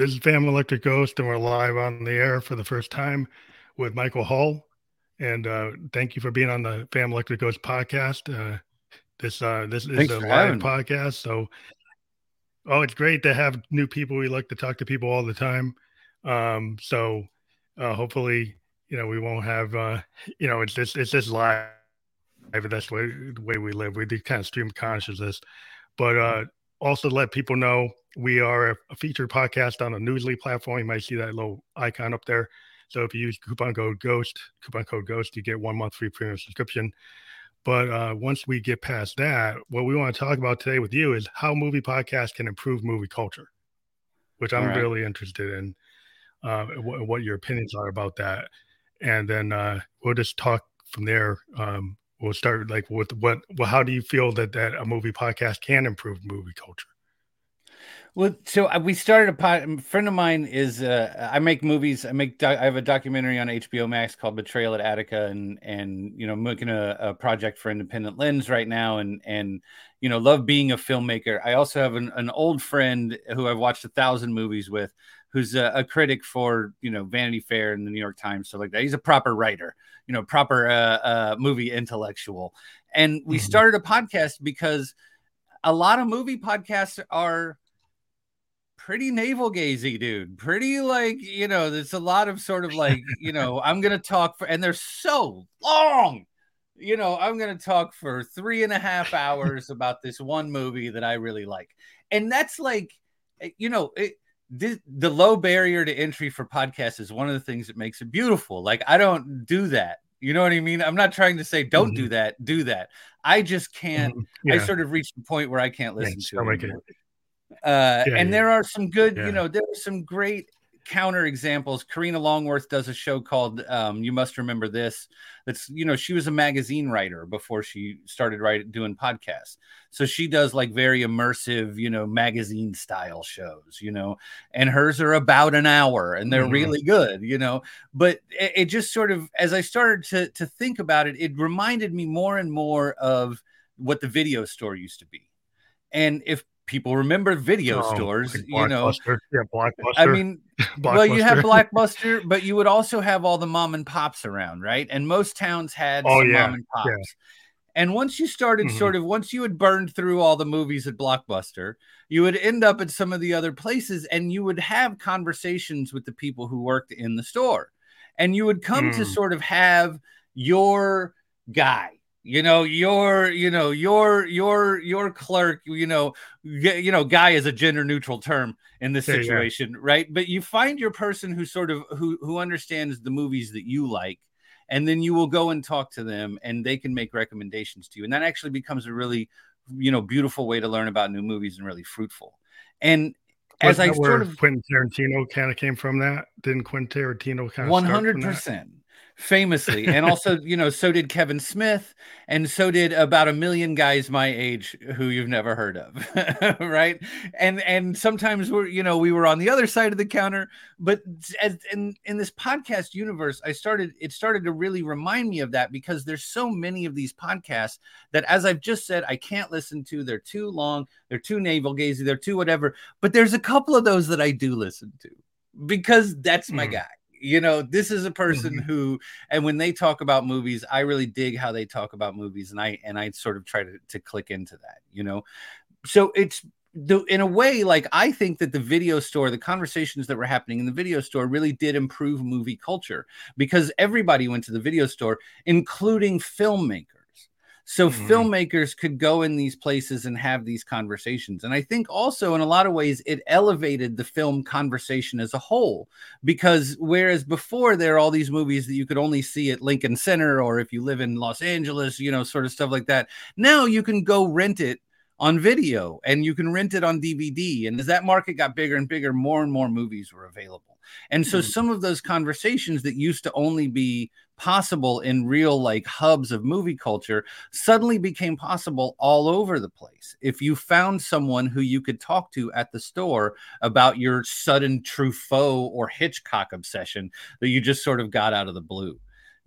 This is Family Electric Ghost, and we're live on the air for the first time with Michael Hull. And thank you for being on the Family Electric Ghost podcast. This is a live podcast, so it's great to have new people. We like to talk to people all the time, so hopefully, you know, we won't have it's just live. That's the way we live. We do kind of stream consciousness, but also let people know. We are a featured podcast on a Newsly platform. You might see that little icon up there. So if you use coupon code Ghost, you get 1 month free premium subscription. But once we get past that, what we want to talk about today with you is how movie podcasts can improve movie culture, which I'm really interested in, what your opinions are about that. And then we'll just talk from there. We'll start like with how do you feel that a movie podcast can improve movie culture? Well, so we started a friend of mine is I make movies. I have a documentary on HBO Max called Betrayal at Attica, and you know, making a project for Independent Lens right now, and you know, love being a filmmaker. I also have an old friend who I've watched 1,000 movies with, who's a critic for, you know, Vanity Fair and the New York Times, stuff like that. He's a proper writer, you know, proper movie intellectual. And we started a podcast because a lot of movie podcasts are pretty navel-gazy, dude. Pretty like, you know, there's a lot of sort of like, you know, I'm going to talk for, and they're so long, you know, I'm going to talk for 3.5 hours about this one movie that I really like. And that's like, you know, the low barrier to entry for podcasts is one of the things that makes it beautiful. Like, I don't do that. You know what I mean? I'm not trying to say don't do that. I just can't. Yeah. I sort of reached the point where I can't listen to it. There are some good, you know, there are some great counter examples. Karina Longworth does a show called You Must Remember This. That's, you know, she was a magazine writer before she started doing podcasts. So she does like very immersive, you know, magazine style shows, you know, and hers are about an hour and they're really good, you know, but it just sort of, as I started to think about it, it reminded me more and more of what the video store used to be. And if people remember video stores, like, you know, Blockbuster. I mean, well, you have Blockbuster, but you would also have all the mom and pops around, right? And most towns had mom and pops. Yeah. And once you started once you had burned through all the movies at Blockbuster, you would end up at some of the other places and you would have conversations with the people who worked in the store. And you would come to sort of have your guy. You know, your clerk, guy is a gender neutral term in this situation, right? But you find your person who sort of who understands the movies that you like, and then you will go and talk to them and they can make recommendations to you. And that actually becomes a really, you know, beautiful way to learn about new movies and really fruitful. And as I sort of Quentin Tarantino kind of came from that, didn't Quentin Tarantino kind of 100%. Famously. And also, you know, so did Kevin Smith. And so did about 1 million guys my age who you've never heard of. Right. And sometimes we were on the other side of the counter. But as in this podcast universe, it started to really remind me of that, because there's so many of these podcasts that, as I've just said, I can't listen to. They're too long. They're too navel gazing. They're too whatever. But there's a couple of those that I do listen to, because that's my guy. You know, this is a person who, and when they talk about movies, I really dig how they talk about movies, and I sort of try to click into that, you know. So it's in a way, like, I think that the video store, the conversations that were happening in the video store really did improve movie culture, because everybody went to the video store, including filmmakers. So filmmakers could go in these places and have these conversations. And I think also in a lot of ways, it elevated the film conversation as a whole, because whereas before there are all these movies that you could only see at Lincoln Center, or if you live in Los Angeles, you know, sort of stuff like that. Now you can go rent it on video and you can rent it on DVD. And as that market got bigger and bigger, more and more movies were available. And so some of those conversations that used to only be possible in real, like, hubs of movie culture suddenly became possible all over the place. If you found someone who you could talk to at the store about your sudden Truffaut or Hitchcock obsession that you just sort of got out of the blue.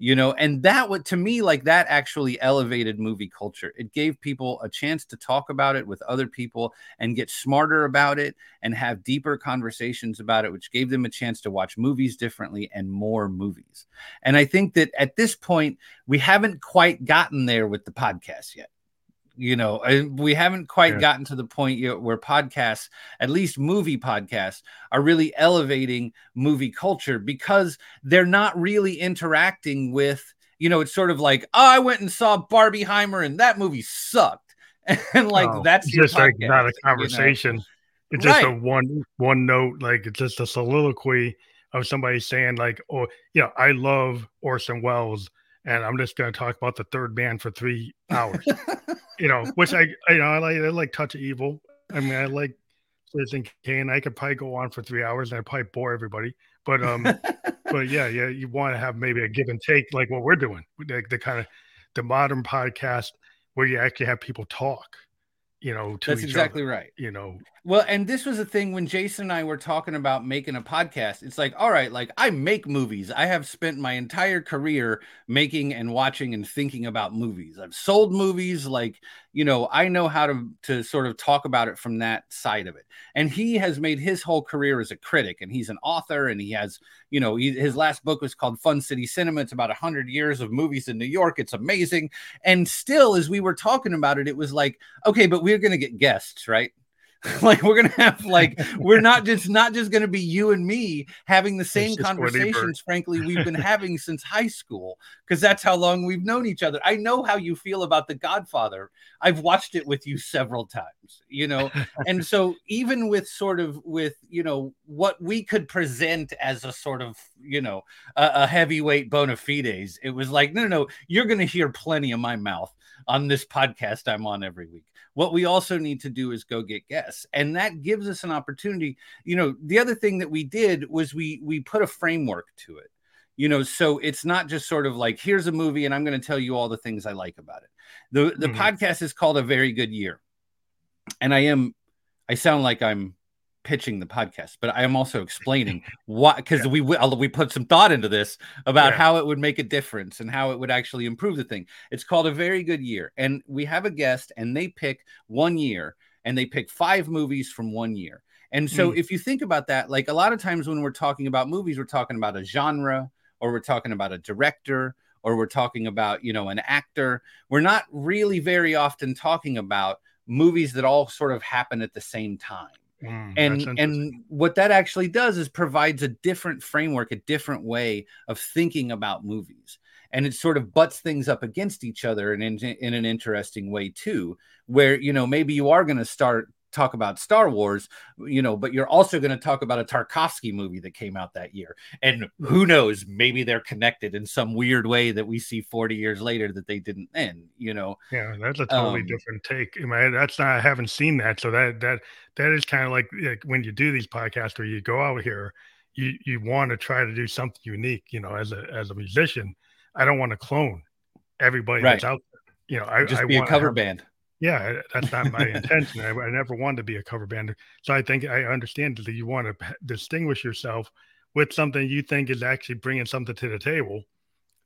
you know, and that would, to me, like, that actually elevated movie culture. It gave people a chance to talk about it with other people and get smarter about it and have deeper conversations about it, which gave them a chance to watch movies differently and more movies. And I think that at this point, we haven't quite gotten there with the podcast yet. You know, we haven't quite gotten to the point yet where podcasts, at least movie podcasts, are really elevating movie culture, because they're not really interacting with, you know, it's sort of like, oh, I went and saw Barbie Heimer and that movie sucked. And like, that's just podcast, like, not a conversation. You know? It's just a one note, like it's just a soliloquy of somebody saying like, oh, yeah, I love Orson Welles, and I'm just going to talk about The Third Man for 3 hours, you know, which I like Touch of Evil. I mean, I like Citizen Kane. I could probably go on for 3 hours and I'd probably bore everybody. But, but yeah, you want to have maybe a give and take, like what we're doing, like the kind of the modern podcast where you actually have people talk, you know, to that's each exactly other, right. You know, well, and this was a thing when Jason and I were talking about making a podcast. It's like, all right, like I make movies. I have spent my entire career making and watching and thinking about movies. I've sold movies. Like, you know, I know how to sort of talk about it from that side of it. And he has made his whole career as a critic, and he's an author, and he has, you know, his last book was called Fun City Cinema. It's about 100 years of movies in New York. It's amazing. And still, as we were talking about it, it was like, okay, but we're going to get guests, right? Like we're going to have, like, we're not just going to be you and me having the same conversations, frankly, we've been having since high school, because that's how long we've known each other. I know how you feel about The Godfather. I've watched it with you several times, you know? And so even with sort of with, you know, what we could present as a sort of, you know, a heavyweight bona fides, it was like, no, you're going to hear plenty of my mouth on this podcast I'm on every week. What we also need to do is go get guests. And that gives us an opportunity. You know, the other thing that we did was we put a framework to it, you know, so it's not just sort of like, here's a movie and I'm going to tell you all the things I like about it. The podcast is called A Very Good Year. And I sound like I'm pitching the podcast, but I am also explaining why, because we put some thought into this about how it would make a difference and how it would actually improve the thing. It's called A Very Good Year, and we have a guest, and they pick 1 year, and they pick 5 movies from 1 year. And so if you think about that, like a lot of times when we're talking about movies, we're talking about a genre, or we're talking about a director, or we're talking about, you know, an actor. We're not really very often talking about movies that all sort of happen at the same time. And what that actually does is provides a different framework, a different way of thinking about movies. And it sort of butts things up against each other in an interesting way, too, where, you know, maybe you are going to talk about Star Wars, you know, but you're also going to talk about a Tarkovsky movie that came out that year. And who knows, maybe they're connected in some weird way that we see 40 years later that they didn't end, you know. Yeah, that's a totally different take. I mean, I haven't seen that. So that is kind of like when you do these podcasts or you go out here, you want to try to do something unique, you know, as a musician. I don't want to clone everybody that's out there. You know, I be a cover band. Yeah, that's not my intention. I never wanted to be a cover band. So I think I understand that you want to distinguish yourself with something you think is actually bringing something to the table.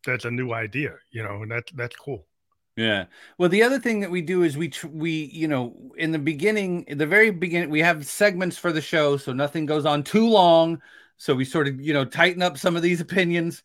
That's a new idea, you know, and that's cool. Yeah. Well, the other thing that we do is we, you know, in the beginning, we have segments for the show, so nothing goes on too long. So we sort of, you know, tighten up some of these opinions,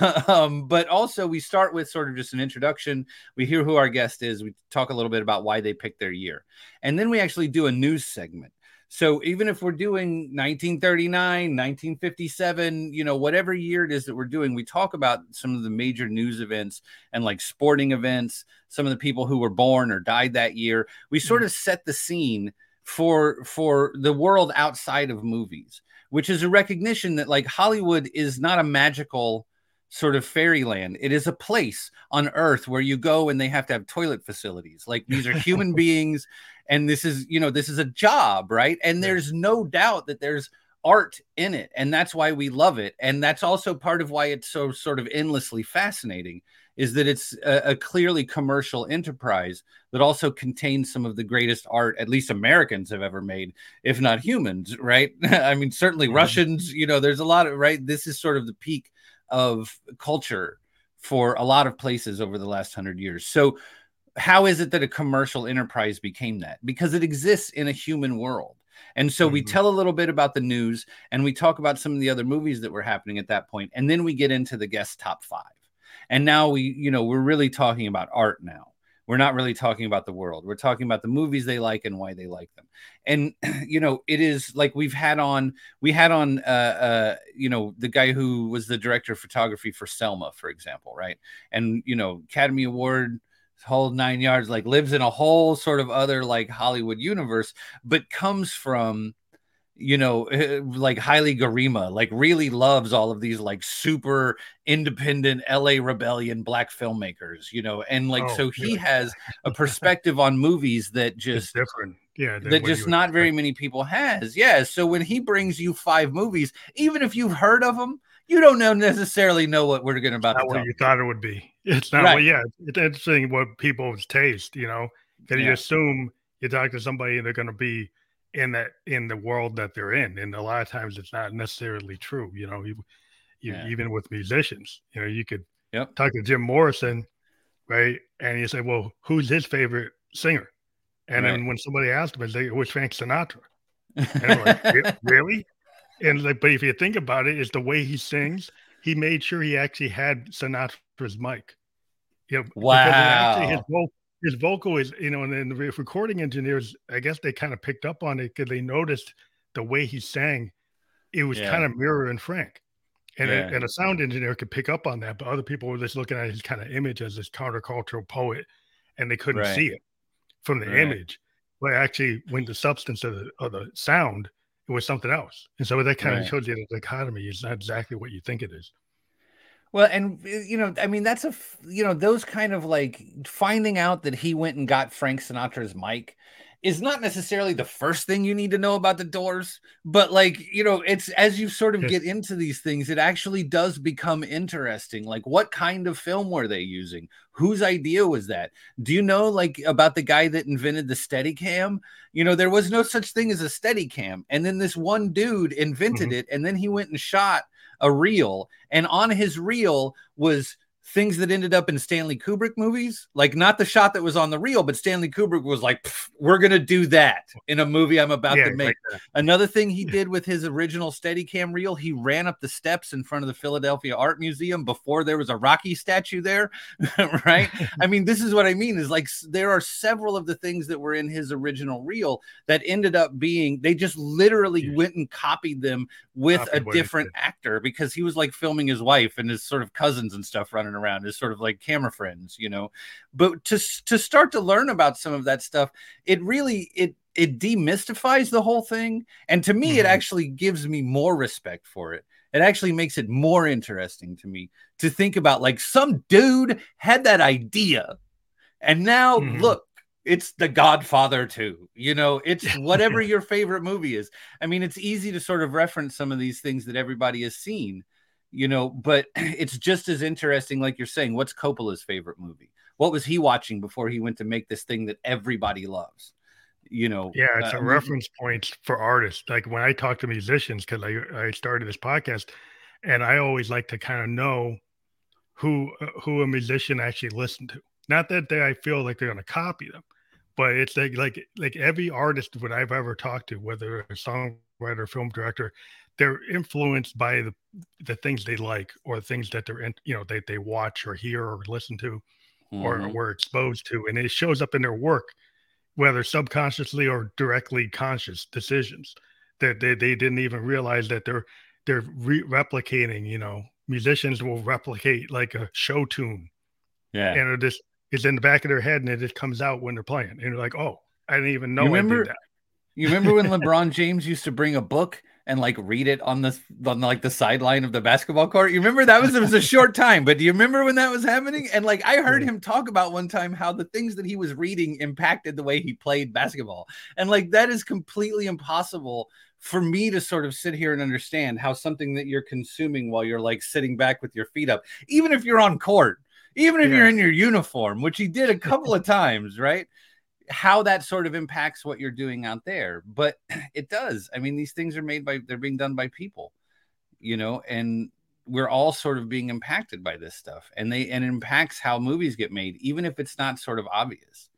but also we start with sort of just an introduction. We hear who our guest is. We talk a little bit about why they picked their year. And then we actually do a news segment. So even if we're doing 1939, 1957, you know, whatever year it is that we're doing, we talk about some of the major news events and like sporting events, some of the people who were born or died that year. We sort of set the scene for the world outside of movies, which is a recognition that like Hollywood is not a magical sort of fairyland. It is a place on earth where you go and they have to have toilet facilities. Like these are human beings, and this is, you know, this is a job, right? And there's no doubt that there's art in it. And that's why we love it. And that's also part of why it's so sort of endlessly fascinating, is that it's a clearly commercial enterprise that also contains some of the greatest art, at least Americans have ever made, if not humans, right? I mean, certainly Russians, you know, there's a lot of, right? This is sort of the peak of culture for a lot of places over the last 100 years. So how is it that a commercial enterprise became that? Because it exists in a human world. And so we tell a little bit about the news, and we talk about some of the other movies that were happening at that point. And then we get into the guest top five. And now we're really talking about art now. We're not really talking about the world. We're talking about the movies they like and why they like them. And, it is like we had on the guy who was the director of photography for Selma, for example. Right. And, Academy Award, whole 9 yards, like lives in a whole sort of other like Hollywood universe, but comes from, like Haile Garima, like really loves all of these like super independent LA rebellion black filmmakers, and like, so he has a perspective on movies that just it's different. Yeah. That just not very many people has. Yeah. So when he brings you five movies, even if you've heard of them, you don't necessarily know what we're going about. It's not what you thought it would be. It's not. Right. It's interesting what people's taste. Because you assume you talk to somebody and they're going to be in the world that they're in, and a lot of times it's not necessarily true. Even with musicians, you could talk to Jim Morrison, right? And you say, well, who's his favorite singer? And then when somebody asked him, it was Frank Sinatra. And like, really? And like, but if you think about it, it's the way he sings. He made sure he actually had Sinatra's mic. Wow. His vocal is, and then the recording engineers, I guess they kind of picked up on it because they noticed the way he sang. It was kind of mirroring Frank. And a sound engineer could pick up on that, but other people were just looking at his kind of image as this countercultural poet, and they couldn't see it from the image. But actually, when the substance of the sound, it was something else. And so that kind of shows you the dichotomy. It's not exactly what you think it is. Well, and, that's those kind of like finding out that he went and got Frank Sinatra's mic is not necessarily the first thing you need to know about the Doors. But like, it's as you sort of get into these things, it actually does become interesting. Like, what kind of film were they using? Whose idea was that? Do you know like about the guy that invented the Steadicam? There was no such thing as a Steadicam. And then this one dude invented it. And then he went and shot a reel. And on his reel was things that ended up in Stanley Kubrick movies, like not the shot that was on the reel, but Stanley Kubrick was like, we're going to do that in a movie I'm about to make. Like another thing he did with his original Steadicam reel, he ran up the steps in front of the Philadelphia Art Museum before there was a Rocky statue there, right? I mean, this is what I mean is like, there are several of the things that were in his original reel that ended up being, they just literally went and copied them with a different actor because he was like filming his wife and his sort of cousins and stuff running around as sort of like camera friends, but to start to learn about some of that stuff, it really, it demystifies the whole thing. And to me, it actually gives me more respect for it. It actually makes it more interesting to me to think about like some dude had that idea and now look, it's The Godfather 2, it's whatever your favorite movie is. I mean, it's easy to sort of reference some of these things that everybody has seen, but it's just as interesting, like you're saying, what's Coppola's favorite movie? What was he watching before he went to make this thing that everybody loves? It's a reference point for artists. Like when I talk to musicians, because I started this podcast, and I always like to kind of know who a musician actually listened to. Not that I feel like they're going to copy them, but it's like every artist that I've ever talked to, whether a songwriter, film director, they're influenced by the things they like or things that they're in, they watch or hear or listen to or were exposed to. And it shows up in their work, whether subconsciously or directly conscious decisions that they didn't even realize that they're replicating, musicians will replicate like a show tune. Yeah. And it's in the back of their head and it just comes out when they're playing. And you're like, oh, I didn't even know I did that. You remember when LeBron James used to bring a book and like read it on the sideline of the basketball court? You remember it was a short time, but do you remember when that was happening? And like, I heard him talk about one time how the things that he was reading impacted the way he played basketball. And like, that is completely impossible for me to sort of sit here and understand how something that you're consuming while you're like sitting back with your feet up, even if you're on court, even if you're in your uniform, which he did a couple of times, right? How that sort of impacts what you're doing out there, but it does. I mean, these things are being done by people, and we're all sort of being impacted by this stuff, and it impacts how movies get made, even if it's not sort of obvious.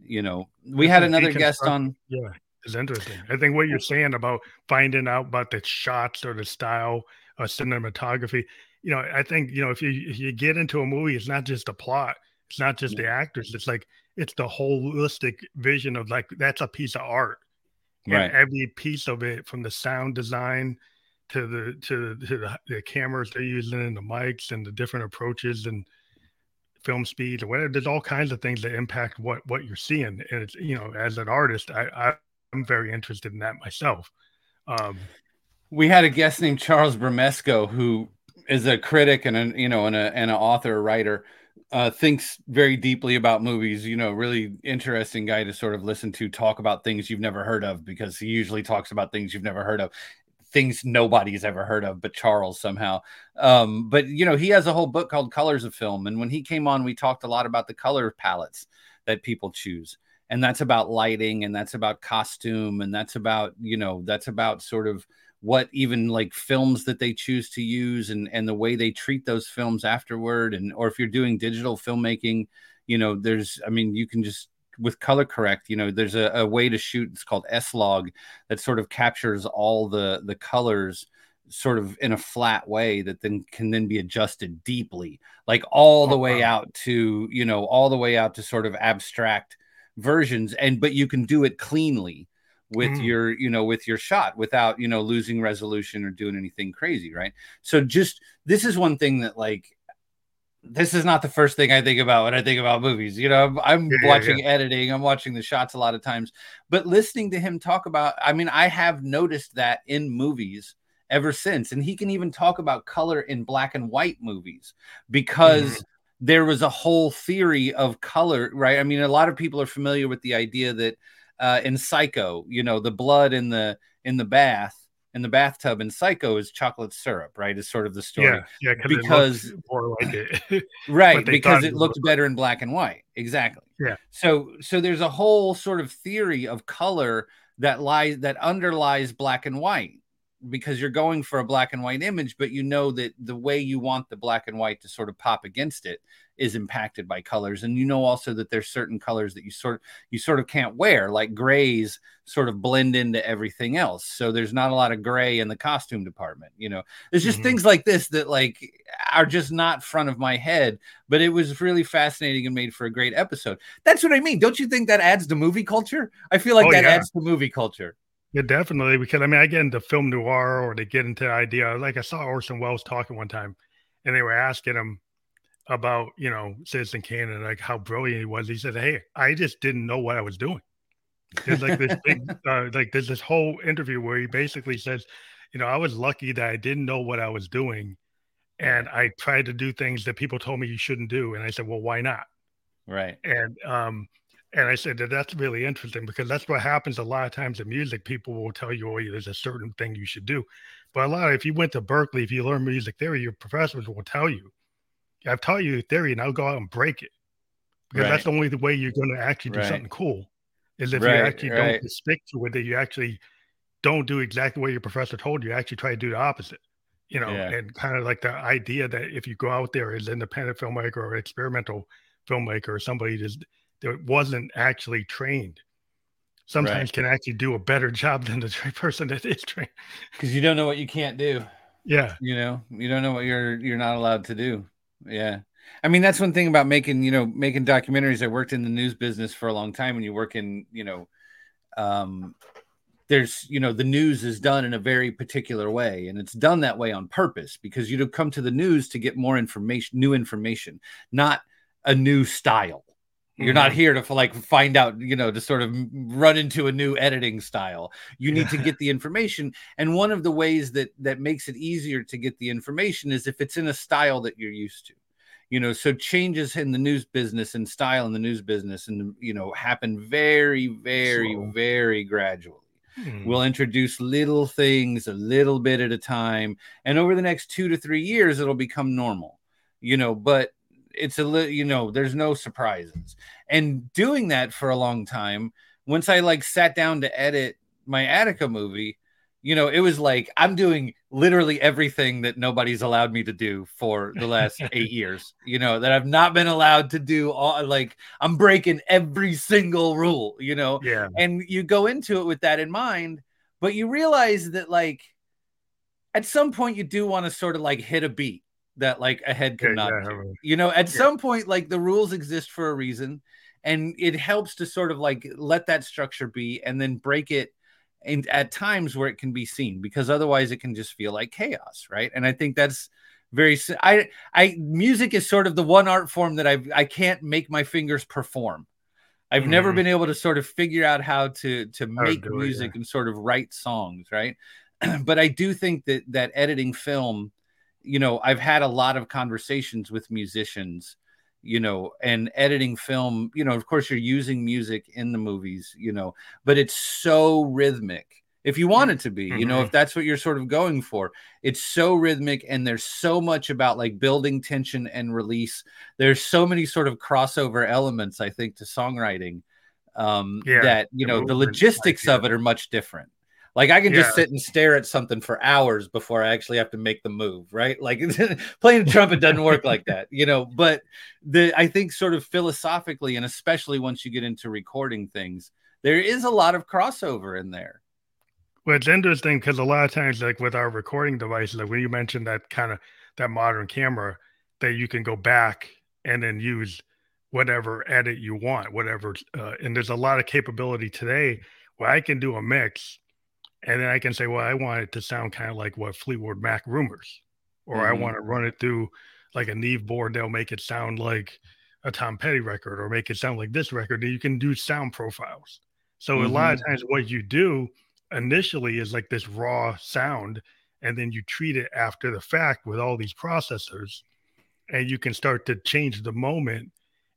You know, we had another guest on. Yeah, it's interesting. I think what you're saying about finding out about the shots or the style or cinematography, you know, I think, you know, if you get into a movie, it's not just the plot. It's not just the actors. It's like, it's the holistic vision of like, that's a piece of art. Right. And every piece of it, from the sound design to the cameras they're using and the mics and the different approaches and film speed or whatever, there's all kinds of things that impact what you're seeing. And it's, you know, as an artist, I'm very interested in that myself. We had a guest named Charles Bromesco, who is a critic and an author, writer, thinks very deeply about movies, you know, really interesting guy to sort of listen to talk about things you've never heard of, because he usually talks about things you've never heard of, things nobody's ever heard of, but Charles somehow. But, you know, he has a whole book called Colors of Film. And when he came on, we talked a lot about the color palettes that people choose. And that's about lighting, and that's about costume, and that's about, you know, that's about sort of what even like films that they choose to use and the way they treat those films afterward. And, or if you're doing digital filmmaking, you know, there's, I mean, you can just, with color correct, you know, there's a way to shoot. It's called S-Log, that sort of captures all the colors sort of in a flat way that then can then be adjusted deeply, like all the way out to, you know, all the way out to sort of abstract versions. And, but you can do it cleanly with your, you know, with your shot without, you know, losing resolution or doing anything crazy. Right. So just, this is one thing that like, this is not the first thing I think about when I think about movies. You know, I'm watching editing. I'm watching the shots a lot of times, but listening to him talk about, I mean, I have noticed that in movies ever since, and he can even talk about color in black and white movies, because there was a whole theory of color, right? I mean, a lot of people are familiar with the idea that in Psycho, you know, the blood in the bathtub in Psycho is chocolate syrup, right? Is sort of the story. Yeah, because it more like it. Right, because it looked better in black and white. Exactly. Yeah. So there's a whole sort of theory of color that underlies black and white, because you're going for a black and white image, but you know that the way you want the black and white to sort of pop against it is impacted by colors. And you know also that there's certain colors that you sort of can't wear, like grays sort of blend into everything else. So there's not a lot of gray in the costume department, you know. There's just things like this that like are just not front of my head, but it was really fascinating and made for a great episode. That's what I mean. Don't you think that adds to movie culture? I feel like adds to movie culture. Yeah, definitely. Because I mean, I get into film noir, or they get into the idea. Like I saw Orson Welles talking one time, and they were asking him about, you know, Citizen Kane and like how brilliant he was. He said, "Hey, I just didn't know what I was doing." There's like this big, like there's this whole interview where he basically says, "You know, I was lucky that I didn't know what I was doing, and I tried to do things that people told me you shouldn't do." And I said, "Well, why not?" Right. And I said that that's really interesting, because that's what happens a lot of times in music. People will tell you, oh, there's a certain thing you should do. But a lot of, if you went to Berkeley, if you learn music theory, your professors will tell you, I've taught you theory, and I'll go out and break it. Because that's the only way you're going to actually do something cool, is if you actually don't stick to it, that you actually don't do exactly what your professor told you. Actually try to do the opposite, you know, and kind of like the idea that if you go out there as an independent filmmaker or experimental filmmaker or somebody just... that wasn't actually trained, sometimes can actually do a better job than the person that is trained. Because you don't know what you can't do. Yeah. You know, you don't know what you're not allowed to do. Yeah. I mean, that's one thing about making documentaries. I worked in the news business for a long time, and you work in, you know, there's, you know, the news is done in a very particular way, and it's done that way on purpose, because you don't come to the news to get more information, new information, not a new style. You're not here to like find out, you know, to sort of run into a new editing style. You need to get the information. And one of the ways that makes it easier to get the information is if it's in a style that you're used to, you know. So changes in the news business and style in the news business, and, you know, happen very, very, very gradually. We'll introduce little things a little bit at a time. And over the next 2 to 3 years, it'll become normal, you know, but it's you know, there's no surprises. And doing that for a long time, once I like sat down to edit my Attica movie, You know, it was like, I'm doing literally everything that nobody's allowed me to do for the last 8 years, you know, that I've not been allowed to do. All, like, I'm breaking every single rule, you know. Yeah. And you go into it with that in mind, but you realize that, like, at some point you do want to sort of like hit a beat that like a head could not do. You know, at some point, like, the rules exist for a reason, and it helps to sort of like let that structure be and then break it. And at times where it can be seen, because otherwise it can just feel like chaos, right? And I think that's very. I music is sort of the one art form that I can't make my fingers perform. I've never been able to sort of figure out how to make music and sort of write songs, right? But I do think that editing film, you know, I've had a lot of conversations with musicians, you know, and editing film, you know, of course you're using music in the movies, you know, but it's so rhythmic if you want it to be, you know, if that's what you're sort of going for, it's so rhythmic. And there's so much about like building tension and release. There's so many sort of crossover elements, I think, to songwriting that, you know, the logistics of it are much different. Like, I can just sit and stare at something for hours before I actually have to make the move, right? Like, playing the trumpet doesn't work like that, you know. But I think sort of philosophically, and especially once you get into recording things, there is a lot of crossover in there. Well, it's interesting because a lot of times, like with our recording devices, like when you mentioned that kind of that modern camera, that you can go back and then use whatever edit you want, whatever. And there's a lot of capability today where I can do a mix. And then I can say, well, I want it to sound kind of like what Fleetwood Mac rumors, or I want to run it through like a Neve Bordell, make it sound like a Tom Petty record, or make it sound like this record. You can do sound profiles. So a lot of times what you do initially is like this raw sound, and then you treat it after the fact with all these processors, and you can start to change the moment.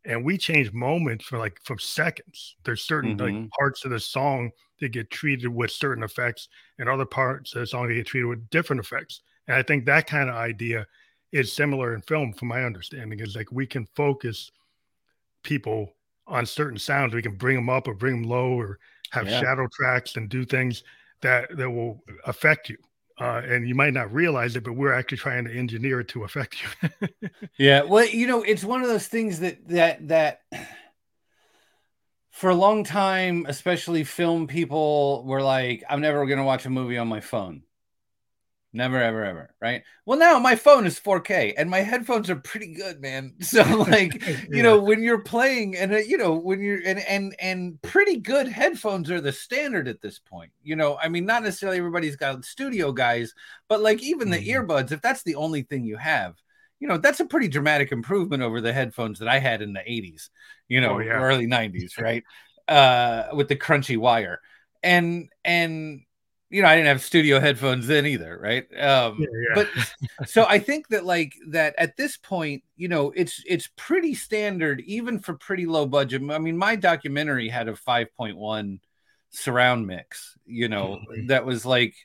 And we change moments from seconds. There's certain like parts of the song that get treated with certain effects, and other parts of the song that get treated with different effects. And I think that kind of idea is similar in film, from my understanding, is like we can focus people on certain sounds. We can bring them up or bring them low, or have shadow tracks and do things that will affect you. And you might not realize it, but we're actually trying to engineer it to affect you. Yeah. Well, you know, it's one of those things that for a long time, especially film people, were like, I'm never going to watch a movie on my phone. Never, ever, ever. Right. Well, now my phone is 4K and my headphones are pretty good, man. So like, you know, when you're playing and, you know, when you're and pretty good headphones are the standard at this point, you know, I mean, not necessarily everybody's got studio guys, but like even the earbuds, if that's the only thing you have, you know, that's a pretty dramatic improvement over the headphones that I had in the 80s, you know, early 90s. Right. With the crunchy wire and, you know, I didn't have studio headphones then either, right? But so I think that like that at this point, you know, it's pretty standard even for pretty low budget. I mean, my documentary had a 5.1 surround mix, you know, that was like,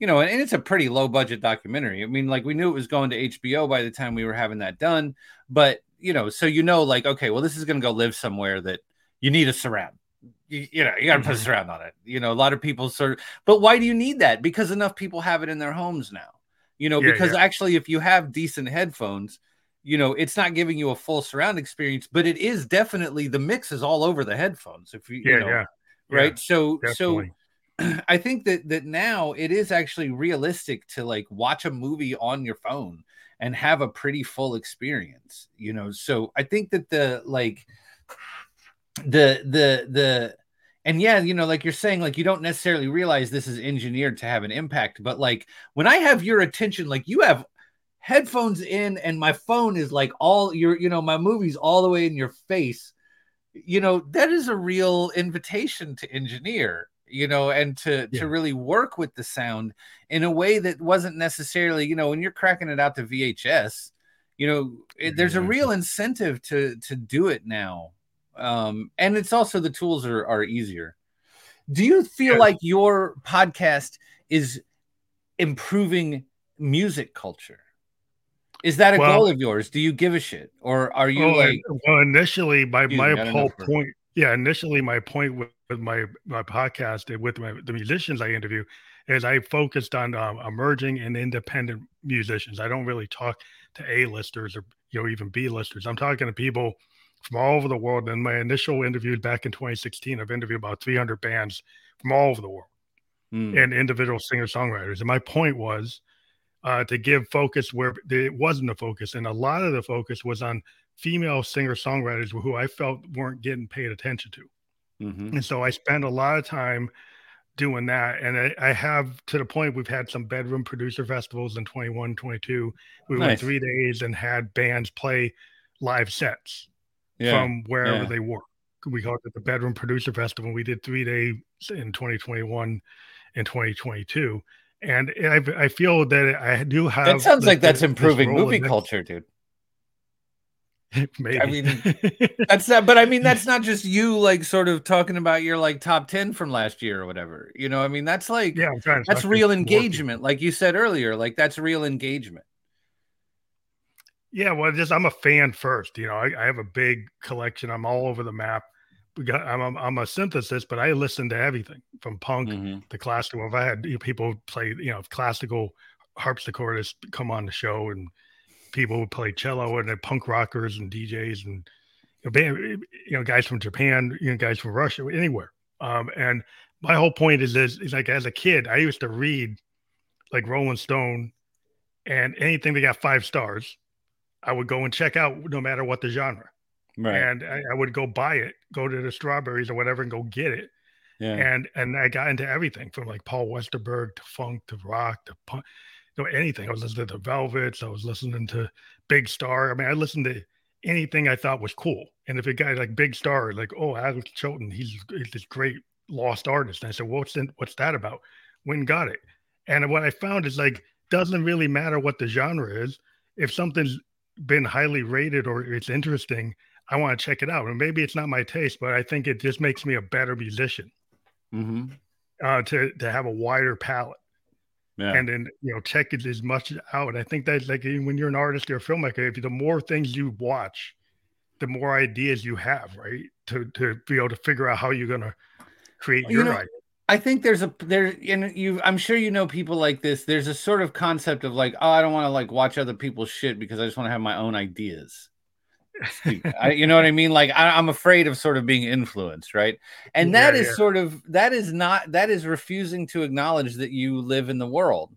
you know, and it's a pretty low budget documentary. I mean, like we knew it was going to HBO by the time we were having that done, but you know, so you know, like, okay, well, this is going to go live somewhere that you need a surround. You know, you got to put a surround on it. You know, a lot of people but why do you need that? Because enough people have it in their homes now, you know, actually, if you have decent headphones, you know, it's not giving you a full surround experience, but it is definitely the mix is all over the headphones. If you know, right. So, definitely. So I think that now it is actually realistic to like watch a movie on your phone and have a pretty full experience, you know? So I think that you know, like you're saying, like, you don't necessarily realize this is engineered to have an impact, but like when I have your attention, like you have headphones in and my phone is like all your, you know, my movie's all the way in your face, you know, that is a real invitation to engineer, you know, and to really work with the sound in a way that wasn't necessarily, you know, when you're cracking it out to VHS, you know, there's a real incentive to do it now. And it's also the tools are easier. Do you feel like your podcast is improving music culture? Is that a goal of yours? Do you give a shit, or are you initially my point with my podcast with the musicians I interview is I focused on emerging and independent musicians. I don't really talk to A-listers or, you know, even B-listers. I'm talking to people from all over the world. And in my initial interview back in 2016, I've interviewed about 300 bands from all over the world and individual singer-songwriters. And my point was to give focus where it wasn't a focus. And a lot of the focus was on female singer-songwriters who I felt weren't getting paid attention to. Mm-hmm. And so I spend a lot of time doing that. And I have, to the point, we've had some bedroom producer festivals in 21, 22. We went 3 days and had bands play live sets from wherever they were. We called it the Bedroom Producer Festival. We did 3 days in 2021 and 2022. And I feel that I do have... That sounds like that's improving movie culture, dude. Maybe. I mean, that's not, but I mean, that's not just you like sort of talking about your like top 10 from last year or whatever, you know, I mean, that's like, that's real engagement. Like you said earlier, like that's real engagement. Yeah. Well, just, I'm a fan first, you know, I have a big collection. I'm all over the map. I'm a synthesis, but I listen to everything from punk to classical. If I had people play, you know, classical harpsichordists come on the show, and people who play cello, and punk rockers and DJs, and you know guys from Japan, you know guys from Russia, anywhere. And my whole point is this: is like as a kid, I used to read like Rolling Stone, and anything that got 5 stars, I would go and check out, no matter what the genre. Right. And I would go buy it, go to the Strawberries or whatever, and go get it. Yeah. And I got into everything from like Paul Westerberg to funk to rock to punk. You know, anything. I was listening to the Velvets. I was listening to Big Star. I mean, I listened to anything I thought was cool. And if a guy like Big Star, like, oh, Adam Chilton, he's this great lost artist. And I said, what's that about? When got it? And what I found is like, doesn't really matter what the genre is. If something's been highly rated or it's interesting, I want to check it out. And maybe it's not my taste, but I think it just makes me a better musician to have a wider palette. Yeah. And then, you know, check it as much out. I think that's like when you're an artist or a filmmaker, if the more things you watch, the more ideas you have, right? To be able to figure out how you're going to create your idea. I think there's I'm sure you know people like this. There's a sort of concept of like, oh, I don't want to like watch other people's shit because I just want to have my own ideas. You know what I mean? Like I'm afraid of sort of being influenced, right? And that is sort of that is refusing to acknowledge that you live in the world,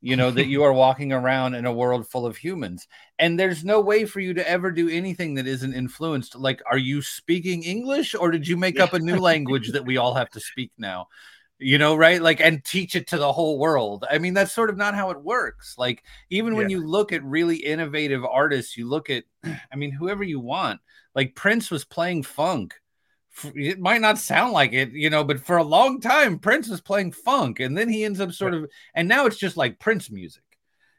you know, that you are walking around in a world full of humans, and there's no way for you to ever do anything that isn't influenced. Like, are you speaking English, or did you make up a new language that we all have to speak now? You know, right? Like, and teach it to the whole world. I mean, that's sort of not how it works. Like, even when you look at really innovative artists, you look at, I mean, whoever you want, like Prince was playing funk. It might not sound like it, you know, but for a long time, Prince was playing funk, and then he ends up sort of, and now it's just like Prince music,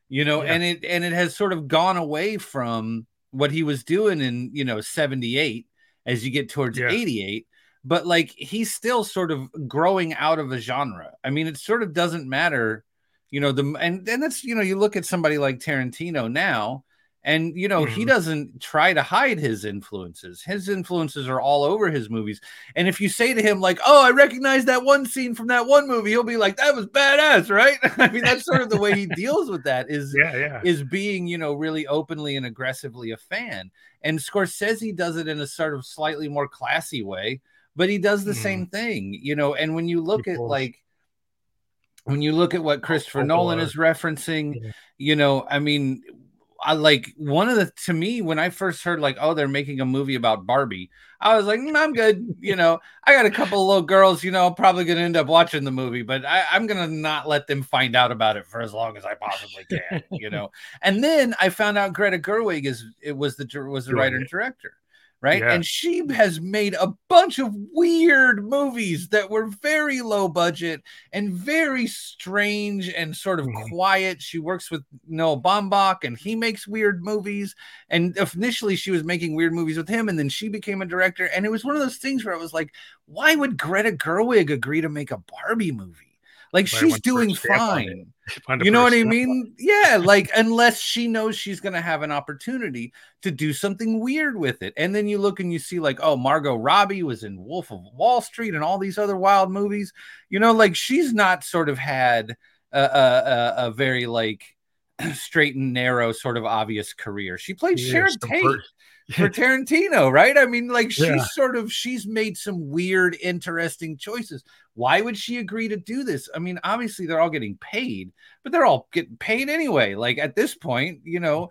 you know, and it has sort of gone away from what he was doing in, you know, 78 as you get towards 88. But like, he's still sort of growing out of a genre. I mean, it sort of doesn't matter, you know, and that's, you know, you look at somebody like Tarantino now, and, you know, he doesn't try to hide his influences. His influences are all over his movies. And if you say to him like, oh, I recognize that one scene from that one movie, he'll be like, that was badass, right? I mean, that's sort of the way he deals with that is being, you know, really openly and aggressively a fan. And Scorsese does it in a sort of slightly more classy way. But he does the same thing, you know, and when you look at like, when you look at what Christopher Nolan is referencing, you know, I mean, I like one of the, to me, when I first heard like, oh, they're making a movie about Barbie, I was like, I'm good. You know, I got a couple of little girls, you know, I'm probably going to end up watching the movie, but I'm going to not let them find out about it for as long as I possibly can, you know? And then I found out Greta Gerwig was the writer and director. Right. Yeah. And she has made a bunch of weird movies that were very low budget and very strange and sort of quiet. She works with Noah Baumbach, and he makes weird movies. And initially she was making weird movies with him, and then she became a director. And it was one of those things where I was like, why would Greta Gerwig agree to make a Barbie movie? Like, she's doing fine. You know what I mean? Yeah, like, unless she knows she's going to have an opportunity to do something weird with it. And then you look and you see, like, oh, Margot Robbie was in Wolf of Wall Street and all these other wild movies. You know, like, she's not sort of had a very, like, straight and narrow sort of obvious career. She played Sharon Tate for Tarantino, right? I mean, like, she's sort of, she's made some weird, interesting choices. Why would she agree to do this? I mean, obviously they're all getting paid, but they're all getting paid anyway. Like, at this point, you know,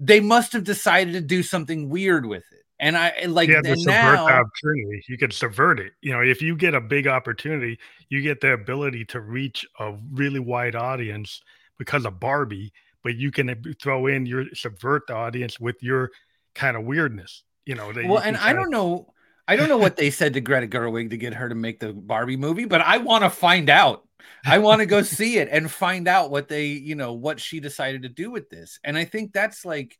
they must have decided to do something weird with it. And I like, and now, opportunity. You could subvert it. You know, if you get a big opportunity, you get the ability to reach a really wide audience because of Barbie, but you can throw in your, subvert the audience with your kind of weirdness, you know. Well, and I don't know what they said to Greta Gerwig to get her to make the Barbie movie, but I want to find out. I want to go see it and find out what they, you know, what she decided to do with this. And I think that's, like,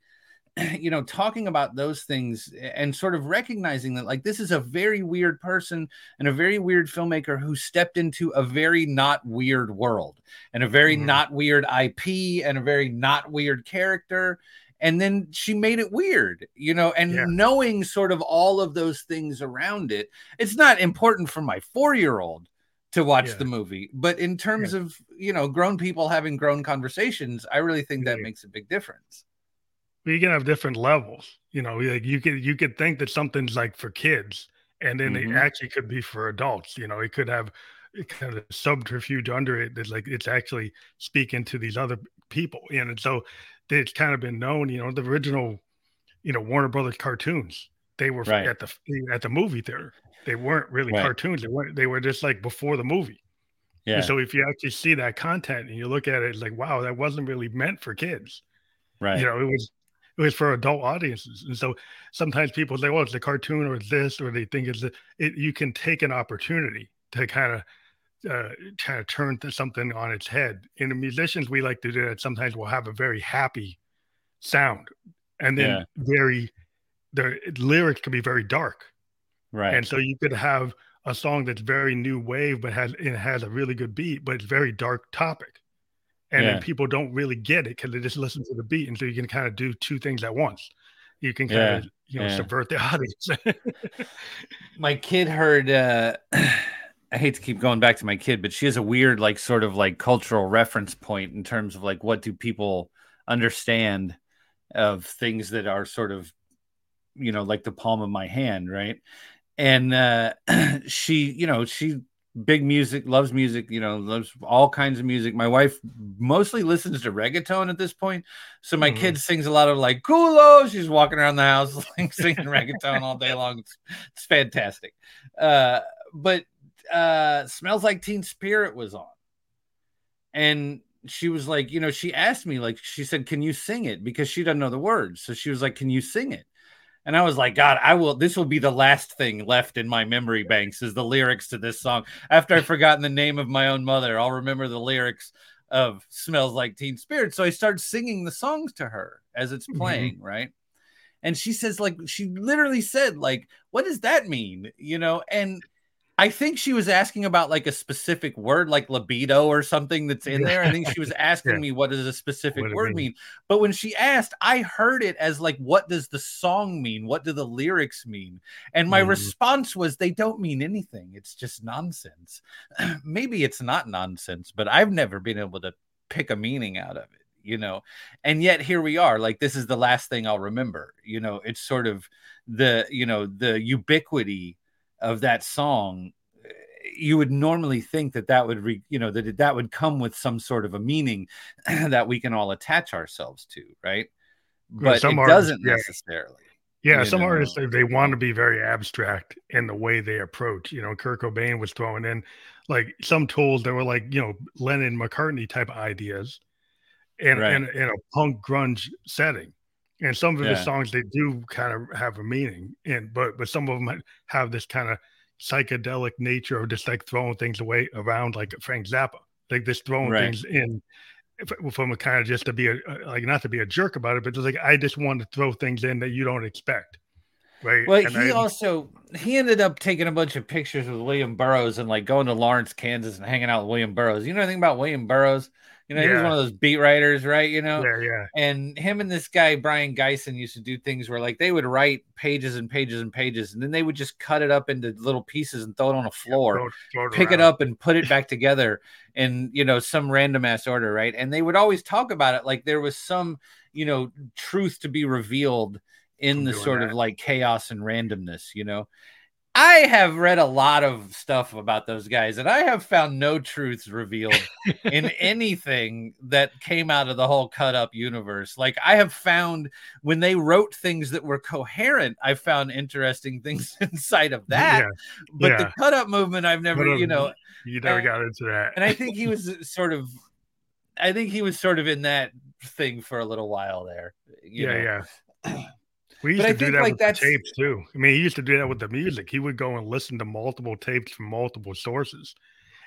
you know, talking about those things and sort of recognizing that, like, this is a very weird person and a very weird filmmaker who stepped into a very not weird world and a very not weird IP and a very not weird character. And then she made it weird, you know, and knowing sort of all of those things around it, it's not important for my 4-year-old to watch the movie. But in terms of, you know, grown people having grown conversations, I really think that makes a big difference. You can have different levels, you know, like you could think that something's like for kids and then it actually could be for adults. You know, it could have kind of subterfuge under it that's like it's actually speaking to these other people. And so it's kind of been known, you know, the original, you know, Warner Brothers cartoons, they were at the movie theater. They weren't really cartoons. They were just like before the movie. Yeah. And so if you actually see that content and you look at it, it's like, wow, that wasn't really meant for kids. Right. You know, it was for adult audiences. And so sometimes people say, well, it's a cartoon or it's this, or they think you can take an opportunity to kind of turn something on its head. In the musicians, we like to do that. Sometimes we'll have a very happy sound, and then the lyrics can be very dark, right? And so you could have a song that's very new wave, but it has a really good beat, but it's very dark topic, and then people don't really get it because they just listen to the beat. And so you can kind of do two things at once. You can kind of subvert the audience. My kid heard. I hate to keep going back to my kid, but she has a weird, like, sort of like cultural reference point in terms of, like, what do people understand of things that are sort of, you know, like the palm of my hand. Right. And she, you know, she big music, loves music, you know, loves all kinds of music. My wife mostly listens to reggaeton at this point. So my kid sings a lot of, like, culo. She's walking around the house, like, singing reggaeton all day long. It's fantastic. But Smells Like Teen Spirit was on, and she was like, you know, she asked me, like, she said, can you sing it, because she doesn't know the words. So she was like, can you sing it? And I was like, God, this will be the last thing left in my memory banks is the lyrics to this song. After I've forgotten the name of my own mother, I'll remember the lyrics of Smells Like Teen Spirit. So I started singing the songs to her as it's playing, right? And she says, like, she literally said, like, what does that mean? You know, and I think she was asking about, like, a specific word, like libido or something that's in there. I think she was asking me, what does a specific word mean? But when she asked, I heard it as, like, what does the song mean? What do the lyrics mean? And my response was, they don't mean anything. It's just nonsense. Maybe it's not nonsense, but I've never been able to pick a meaning out of it, you know? And yet here we are, like, this is the last thing I'll remember. You know, it's sort of the, you know, the ubiquity of that song. You would normally think that would come with some sort of a meaning that we can all attach ourselves to, right? But some it doesn't necessarily. Yeah, some artists, they want to be very abstract in the way they approach. You know, Kurt Cobain was throwing in, like, some tools that were, like, you know, Lennon McCartney type ideas, and in a punk grunge setting. And some of his songs, they do kind of have a meaning, but some of them have this kind of psychedelic nature of just, like, throwing things away around, like Frank Zappa, like this throwing things in from a kind of, just to be a, like, not to be a jerk about it, but just like, I just want to throw things in that you don't expect. Right. Well, he ended up taking a bunch of pictures with William Burroughs and like going to Lawrence, Kansas, and hanging out with William Burroughs. You know anything about William Burroughs? You know, he was one of those beat writers, right? You know, and him and this guy, Brian Geisen, used to do things where like they would write pages and pages and pages, and then they would just cut it up into little pieces and throw it on the floor, pick it up and put it back together in, you know, some random ass order, right? And they would always talk about it like there was some, you know, truth to be revealed in the sort of like chaos and randomness, you know. I have read a lot of stuff about those guys, and I have found no truths revealed in anything that came out of the whole cut up universe. Like I have found when they wrote things that were coherent, I found interesting things inside of that. But the cut up movement, I've never, you never got into that. And I think he was sort of, in that thing for a little while there. You know? We used to do that with the tapes too. I mean, he used to do that with the music. He would go and listen to multiple tapes from multiple sources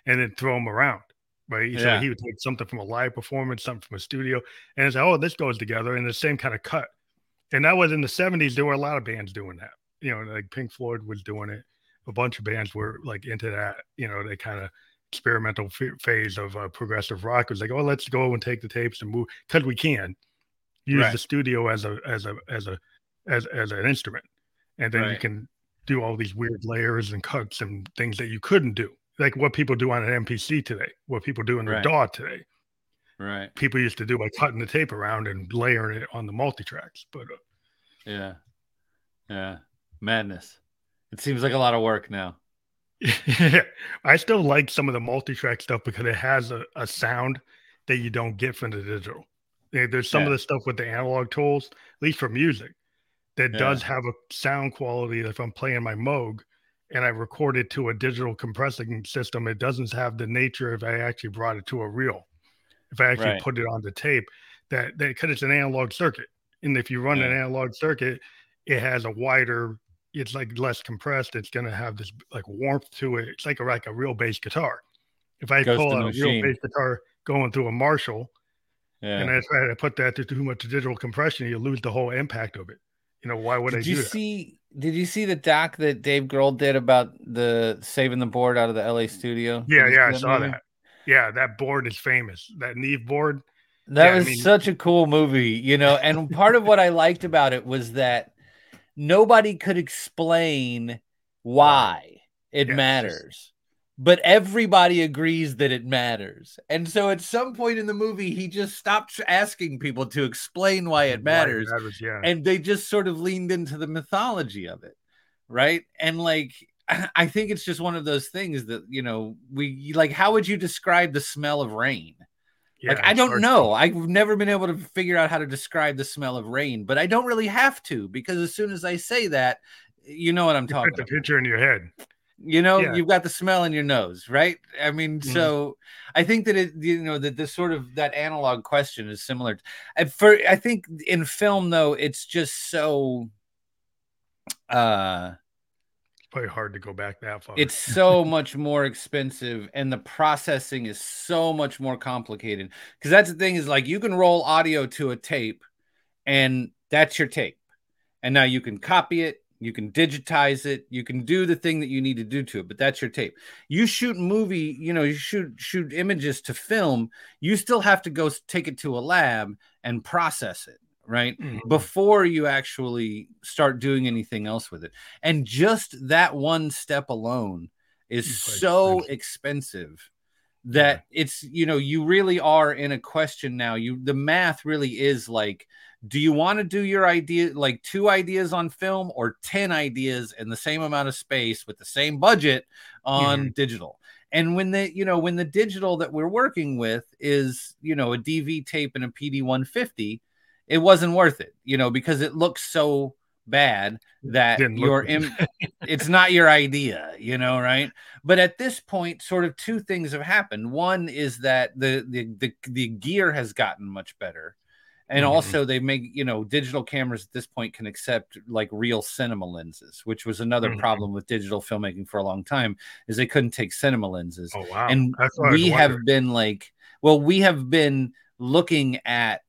and then throw them around, right? So he would take something from a live performance, something from a studio, and it's like, oh, this goes together in the same kind of cut. And that was in the 70s. There were a lot of bands doing that. You know, like Pink Floyd was doing it. A bunch of bands were like into that, you know, they kind of experimental phase of progressive rock. It was like, oh, let's go and take the tapes and move because we can use the studio as an instrument, and then you can do all these weird layers and cuts and things that you couldn't do, like what people do on an MPC today, what people do in the DAW today. Right. People used to do by cutting the tape around and layering it on the multi-tracks. But madness. It seems like a lot of work now. I still like some of the multi-track stuff because it has a sound that you don't get from the digital. There's some of the stuff with the analog tools, at least for music, that does have a sound quality. If I'm playing my Moog and I record it to a digital compressing system, it doesn't have the nature if I actually brought it to a reel. If I actually put it on the tape, that because it's an analog circuit. And if you run an analog circuit, it has a wider, it's like less compressed. It's going to have this like warmth to it. It's like a real bass guitar. If I pull out a real bass guitar going through a Marshall and I try to put that through too much digital compression, you lose the whole impact of it. You know, why would I do that? Did you see the doc that Dave Grohl did about the saving the board out of the LA studio? Yeah, I saw that. Yeah, that board is famous. That Neve board. That was such a cool movie, you know. And part of what I liked about it was that nobody could explain why it matters. But everybody agrees that it matters. And so at some point in the movie, he just stopped asking people to explain why it matters. And they just sort of leaned into the mythology of it. Right. And like, I think it's just one of those things that, you know, we like, how would you describe the smell of rain? Like, I don't know. I've never been able to figure out how to describe the smell of rain, but I don't really have to, because as soon as I say that, you know what I'm talking about. You put the picture in your head. You know, you've got the smell in your nose, right? I mean, so I think that it, you know, that this sort of that analog question is similar. I think in film, though, it's just so. It's probably hard to go back that far. It's so much more expensive, and the processing is so much more complicated. Because that's the thing is, like, you can roll audio to a tape, and that's your tape, and now you can copy it. You can digitize it. You can do the thing that you need to do to it, but that's your tape. You shoot movie, you know, you shoot images to film. You still have to go take it to a lab and process it, right? Mm-hmm. Before you actually start doing anything else with it. And just that one step alone is so expensive that it's, you know, you really are in a question now. The math really is like, do you want to do your idea, like 2 ideas on film or 10 ideas in the same amount of space with the same budget on digital? And when the digital that we're working with is, you know, a DV tape and a PD-150, it wasn't worth it, you know, because it looks so bad that it's not your idea, you know, right? But at this point, sort of 2 things have happened. One is that the gear has gotten much better. And also they make, you know, digital cameras at this point can accept like real cinema lenses, which was another problem with digital filmmaking for a long time, is they couldn't take cinema lenses. Oh, wow. And we have been looking at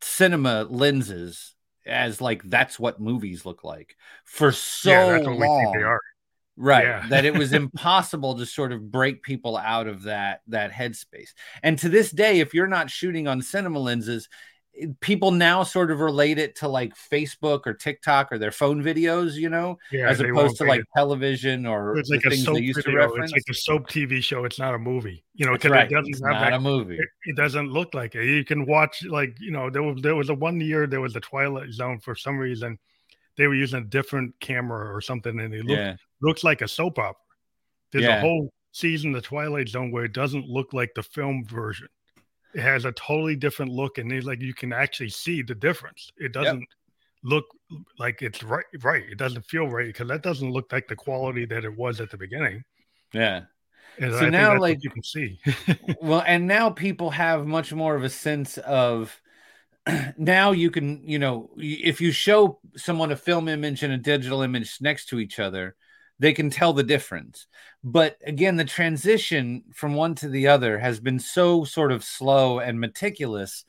cinema lenses as like that's what movies look like for so that's what long. We think they are. Right. Yeah. That it was impossible to sort of break people out of that headspace. And to this day, if you're not shooting on cinema lenses, people now sort of relate it to like Facebook or TikTok or their phone videos, you know, as opposed to like television or it's like the things they used to reference. It's like a soap TV show. It's not a movie, you know, because it doesn't have that, a movie. It doesn't look like it. You can watch like, you know, there was a 1 year, there was the Twilight Zone for some reason. They were using a different camera or something, and it looks like a soap opera. There's a whole season of Twilight Zone where it doesn't look like the film version. It has a totally different look, and like you can actually see the difference. It doesn't look like it's right. It doesn't feel right because that doesn't look like the quality that it was at the beginning. Yeah. And so I now, think like you can see, well, and now people have much more of a sense of. Now you can, you know, if you show someone a film image and a digital image next to each other, they can tell the difference. But again, the transition from one to the other has been so sort of slow and meticulous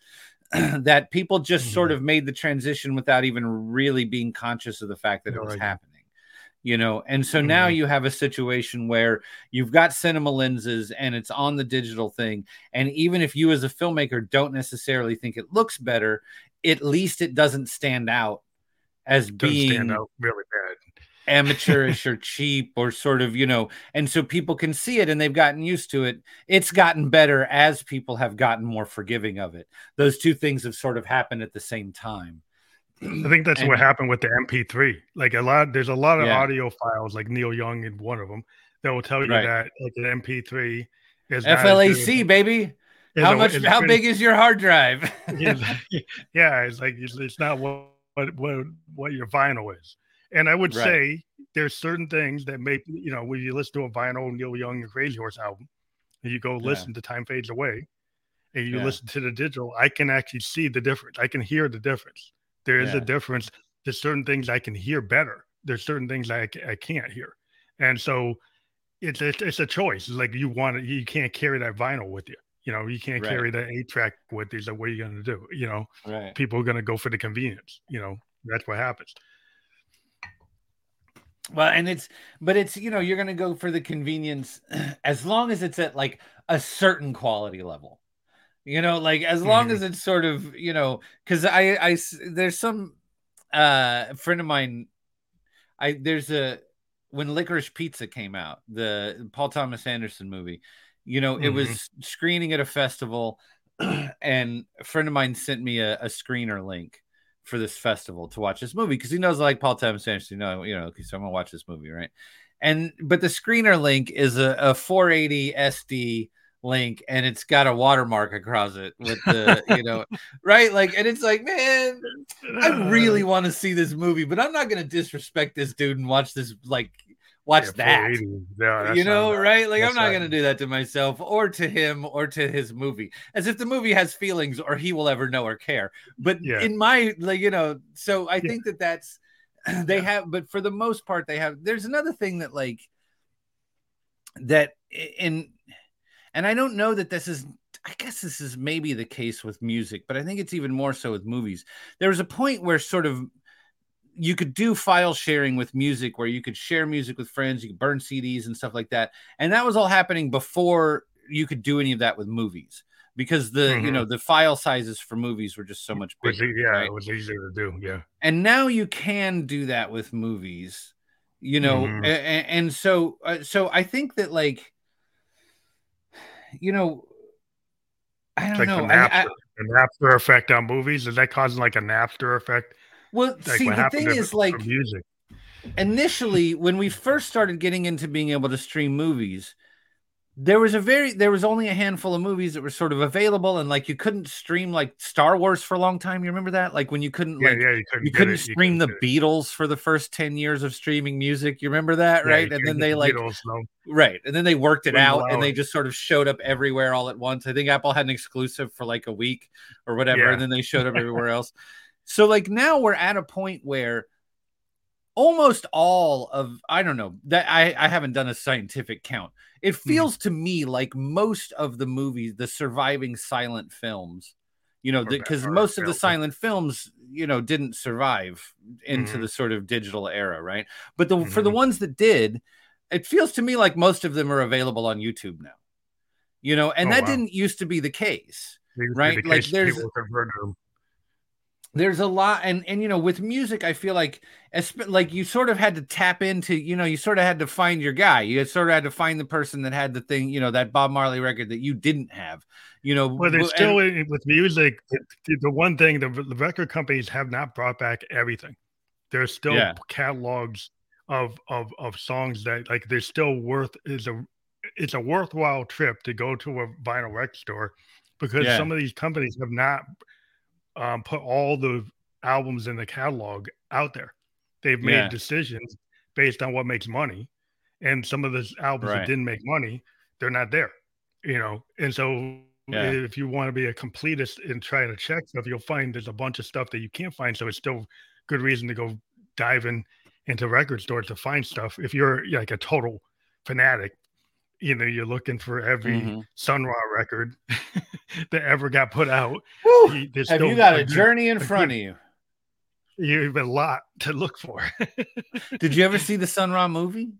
that people just sort of made the transition without even really being conscious of the fact that it was happening. You know, and so now you have a situation where you've got cinema lenses and it's on the digital thing. And even if you as a filmmaker don't necessarily think it looks better, at least it doesn't stand out as being stand out really bad. Amateurish or cheap or sort of, you know, and so people can see it and they've gotten used to it. It's gotten better as people have gotten more forgiving of it. Those two things have sort of happened at the same time. I think that's what happened with the MP3. Like there's a lot of audio files, like Neil Young in one of them, that will tell you that like an MP3 is FLAC, baby. How big is your hard drive? It's like it's not what your vinyl is. And I would say there's certain things that make, you know, when you listen to a vinyl Neil Young and Crazy Horse album, and you go listen to Time Fades Away, and you listen to the digital, I can actually see the difference. I can hear the difference. There is a difference. There's certain things I can hear better. There's certain things I can't hear. And so it's a choice. It's like you want it. You can't carry that vinyl with you. You know, you can't carry that 8-track with you. So what are you going to do? You know, people are going to go for the convenience. You know, that's what happens. Well, and it's, you know, you're going to go for the convenience as long as it's at like a certain quality level. You know, like as long as it's sort of, you know, because I there's some friend of mine. When Licorice Pizza came out, the Paul Thomas Anderson movie, you know, it was screening at a festival, and a friend of mine sent me a screener link for this festival to watch this movie because he knows I like Paul Thomas Anderson. You know, so I'm gonna watch this movie, right? But the screener link is a 480 SD. Link, and it's got a watermark across it with the, you know, right? Like, and it's like, man, I really want to see this movie, but I'm not going to disrespect this dude and watch this, like, that, no, you know, right? Like, I'm not going to do that to myself or to him or to his movie, as if the movie has feelings or he will ever know or care. But in my, like, you know, so I think that's, they have, but for the most part, they have, there's another thing that, like, that in, and I don't know that this is, I guess this is maybe the case with music, but I think it's even more so with movies. There was a point where sort of you could do file sharing with music, where you could share music with friends, you could burn CDs and stuff like that. And that was all happening before you could do any of that with movies, because the, you know, the file sizes for movies were just so much bigger. It was easier to do. Yeah. And now you can do that with movies, you know? And so I think that, like, you know, I don't know. The Napster effect on movies, is that causing like a Napster effect? Well, like, see, the thing is, like, music. Initially, when we first started getting into being able to stream movies, there was only a handful of movies that were sort of available, and like you couldn't stream like Star Wars for a long time. You remember that? Like when you couldn't, you couldn't stream the Beatles for the first 10 years of streaming music. You remember that, right? And then they and then they worked it out, and they just sort of showed up everywhere all at once. I think Apple had an exclusive for like a week or whatever, and then they showed up everywhere else. So like now we're at a point where almost all of, I don't know, that I haven't done a scientific count. It feels to me like most of the movies, the surviving silent films, you know, because most of the silent films, you know, didn't survive into the sort of digital era, right? But for the ones that did, it feels to me like most of them are available on YouTube now, you know, and that didn't used to be the case, right? Like there's a lot, and you know, with music, I feel like you sort of had to tap into, you know, you sort of had to find your guy. You sort of had to find the person that had the thing, you know, that Bob Marley record that you didn't have, you know. Well, there's still with music, the one thing, the record companies have not brought back everything. There's still catalogs of songs that, like, there's still it's a worthwhile trip to go to a vinyl record store, because some of these companies have not put all the albums in the catalog out there. They've made decisions based on what makes money, and some of the albums that didn't make money, they're not there, you know. And so if you want to be a completist and try to check stuff, you'll find there's a bunch of stuff that you can't find. So it's still good reason to go dive into record stores to find stuff. If you're like a total fanatic, you know, you're looking for every Sun Ra record that ever got put out. You got a journey in front of you. You have a lot to look for. Did you ever see the Sun Ra movie?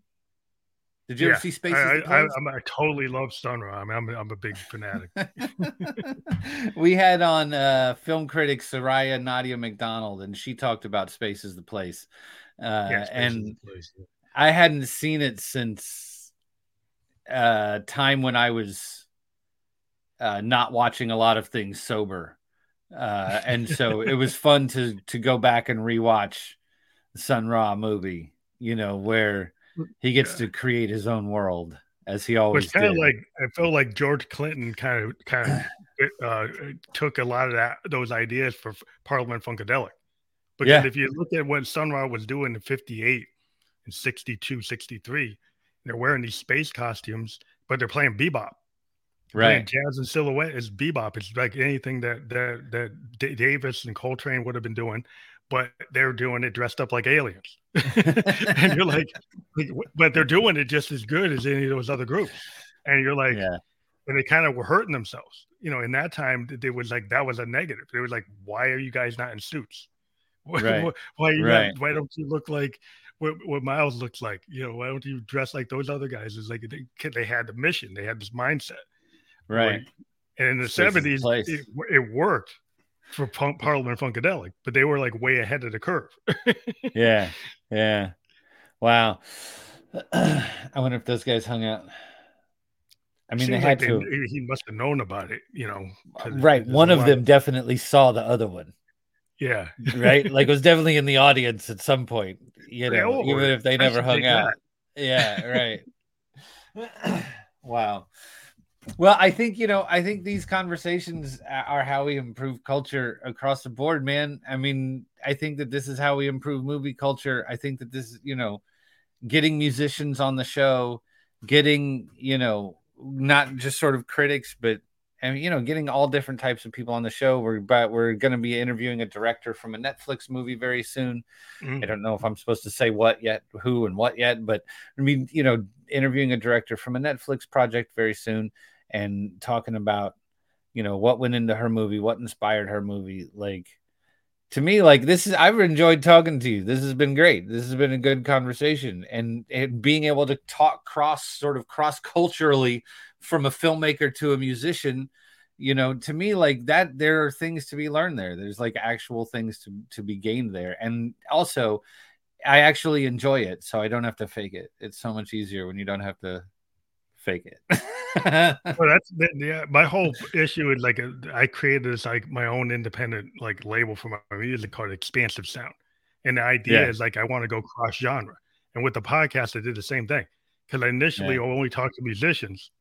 Did you ever see Space? I totally love Sun Ra. I mean, I'm a big fanatic. We had on film critic Soraya Nadia McDonald, and she talked about Space is the Place. I hadn't seen it since time when I was not watching a lot of things sober, and so it was fun to go back and rewatch the Sun Ra movie, you know, where he gets to create his own world, as he always did. Like, I feel like George Clinton kind of took a lot of those ideas for Parliament Funkadelic. Because if you look at what Sun Ra was doing in 58 and 62, 63, they're wearing these space costumes, but they're playing bebop. Right. Jazz and Silhouette is bebop. It's like anything that Davis and Coltrane would have been doing, but they're doing it dressed up like aliens. And you're like, but they're doing it just as good as any of those other groups. And you're like, and they kind of were hurting themselves. You know, in that time, they was like, that was a negative. They were like, why are you guys not in suits? Right. Why don't you look like what Miles looks like? You know, why don't you dress like those other guys? It's like they had the mission, they had this mindset, right? Like, and in the '70s, it worked for Parliament Funkadelic, but they were like way ahead of the curve. Wow. I wonder if those guys hung out. I mean, they had to. He must have known about it, you know. Right. One of them definitely saw the other one. Yeah. Right. Like, it was definitely in the audience at some point, you know, even if they never hung out. Yeah. Right. Wow. Well, I think these conversations are how we improve culture across the board, man. I mean, I think that this is how we improve movie culture. I think that this, you know, getting musicians on the show, getting, you know, not just sort of critics, but, and, you know, getting all different types of people on the show. We're going to be interviewing a director from a Netflix movie very soon. I don't know if I'm supposed to say who and what yet, but I mean, you know, interviewing a director from a Netflix project very soon and talking about, you know, what went into her movie, what inspired her movie. Like, to me, like, I've enjoyed talking to you. This has been great. This has been a good conversation, and being able to talk cross culturally from a filmmaker to a musician, you know, to me, like, that, there are things to be learned there. There's like actual things to be gained there. And also, I actually enjoy it, so I don't have to fake it. It's so much easier when you don't have to fake it. Well, my whole issue is like, I created this, like, my own independent, like, label for my music called Expansive Sound, and the idea is like, I want to go cross genre. And with the podcast, I did the same thing, because I initially only talked to musicians,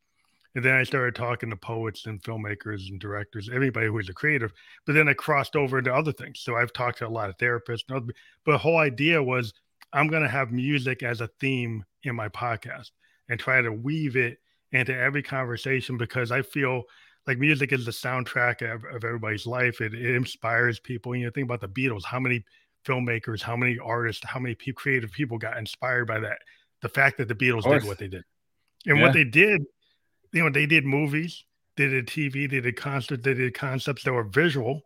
and then I started talking to poets and filmmakers and directors, everybody who was a creative. But then I crossed over into other things, so I've talked to a lot of therapists and other, but the whole idea was, I'm going to have music as a theme in my podcast and try to weave it into every conversation, because I feel like music is the soundtrack of everybody's life. It inspires people. You know, think about the Beatles, how many filmmakers, how many artists, how many creative people got inspired by that. The fact that the Beatles did what they did. And what they did, you know, they did movies, They did TV. They did concerts. They did concepts that were visual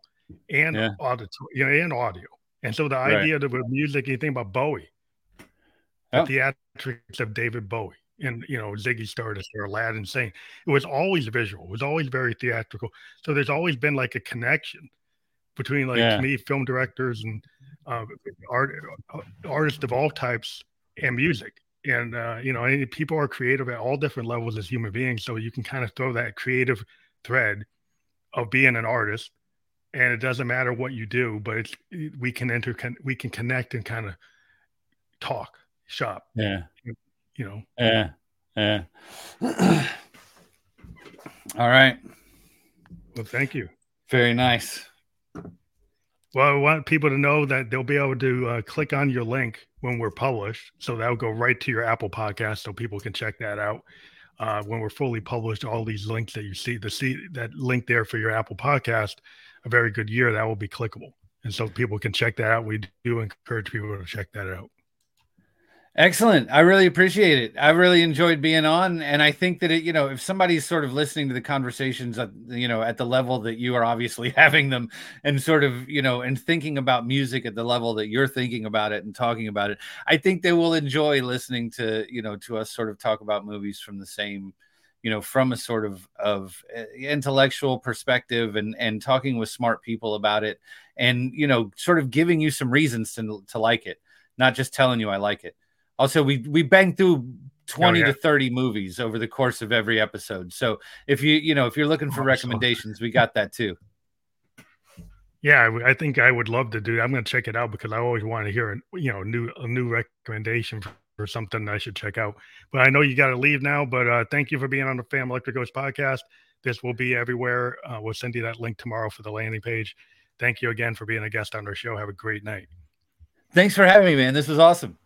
and auditory, you know, and audio. And so the idea that with music, you think about Bowie, the theatrics of David Bowie, and you know Ziggy Stardust or Aladdin saying it was always visual. It was always very theatrical. So there's always been like a connection between, like, to me, film directors and artists of all types and music. And, you know, and people are creative at all different levels as human beings. So you can kind of throw that creative thread of being an artist, and it doesn't matter what you do, but it's, we can connect and kind of talk, shop. Yeah. You know? Yeah. Yeah. All right. Well, thank you. Very nice. Well, I want people to know that they'll be able to click on your link when we're published. So that'll go right to your Apple podcast. So people can check that out when we're fully published. All these links that you see, that link there for your Apple podcast, A Very Good Year, that will be clickable. And so people can check that out. We do encourage people to check that out. Excellent. I really appreciate it. I really enjoyed being on. And I think that, it, you know, if somebody's sort of listening to the conversations, you know, at the level that you are obviously having them, and sort of, you know, and thinking about music at the level that you're thinking about it and talking about it, I think they will enjoy listening to, you know, to us sort of talk about movies from the same, you know, from a sort of intellectual perspective, and talking with smart people about it, and, you know, sort of giving you some reasons to like it, not just telling you I like it. Also, we banged through 20 to 30 movies over the course of every episode. So if you're looking for recommendations, we got that too. Yeah, I think I would love to do that. I'm going to check it out because I always want to hear a new recommendation for something I should check out. But I know you got to leave now. But thank you for being on the Family Electric Ghost podcast. This will be everywhere. We'll send you that link tomorrow for the landing page. Thank you again for being a guest on our show. Have a great night. Thanks for having me, man. This was awesome.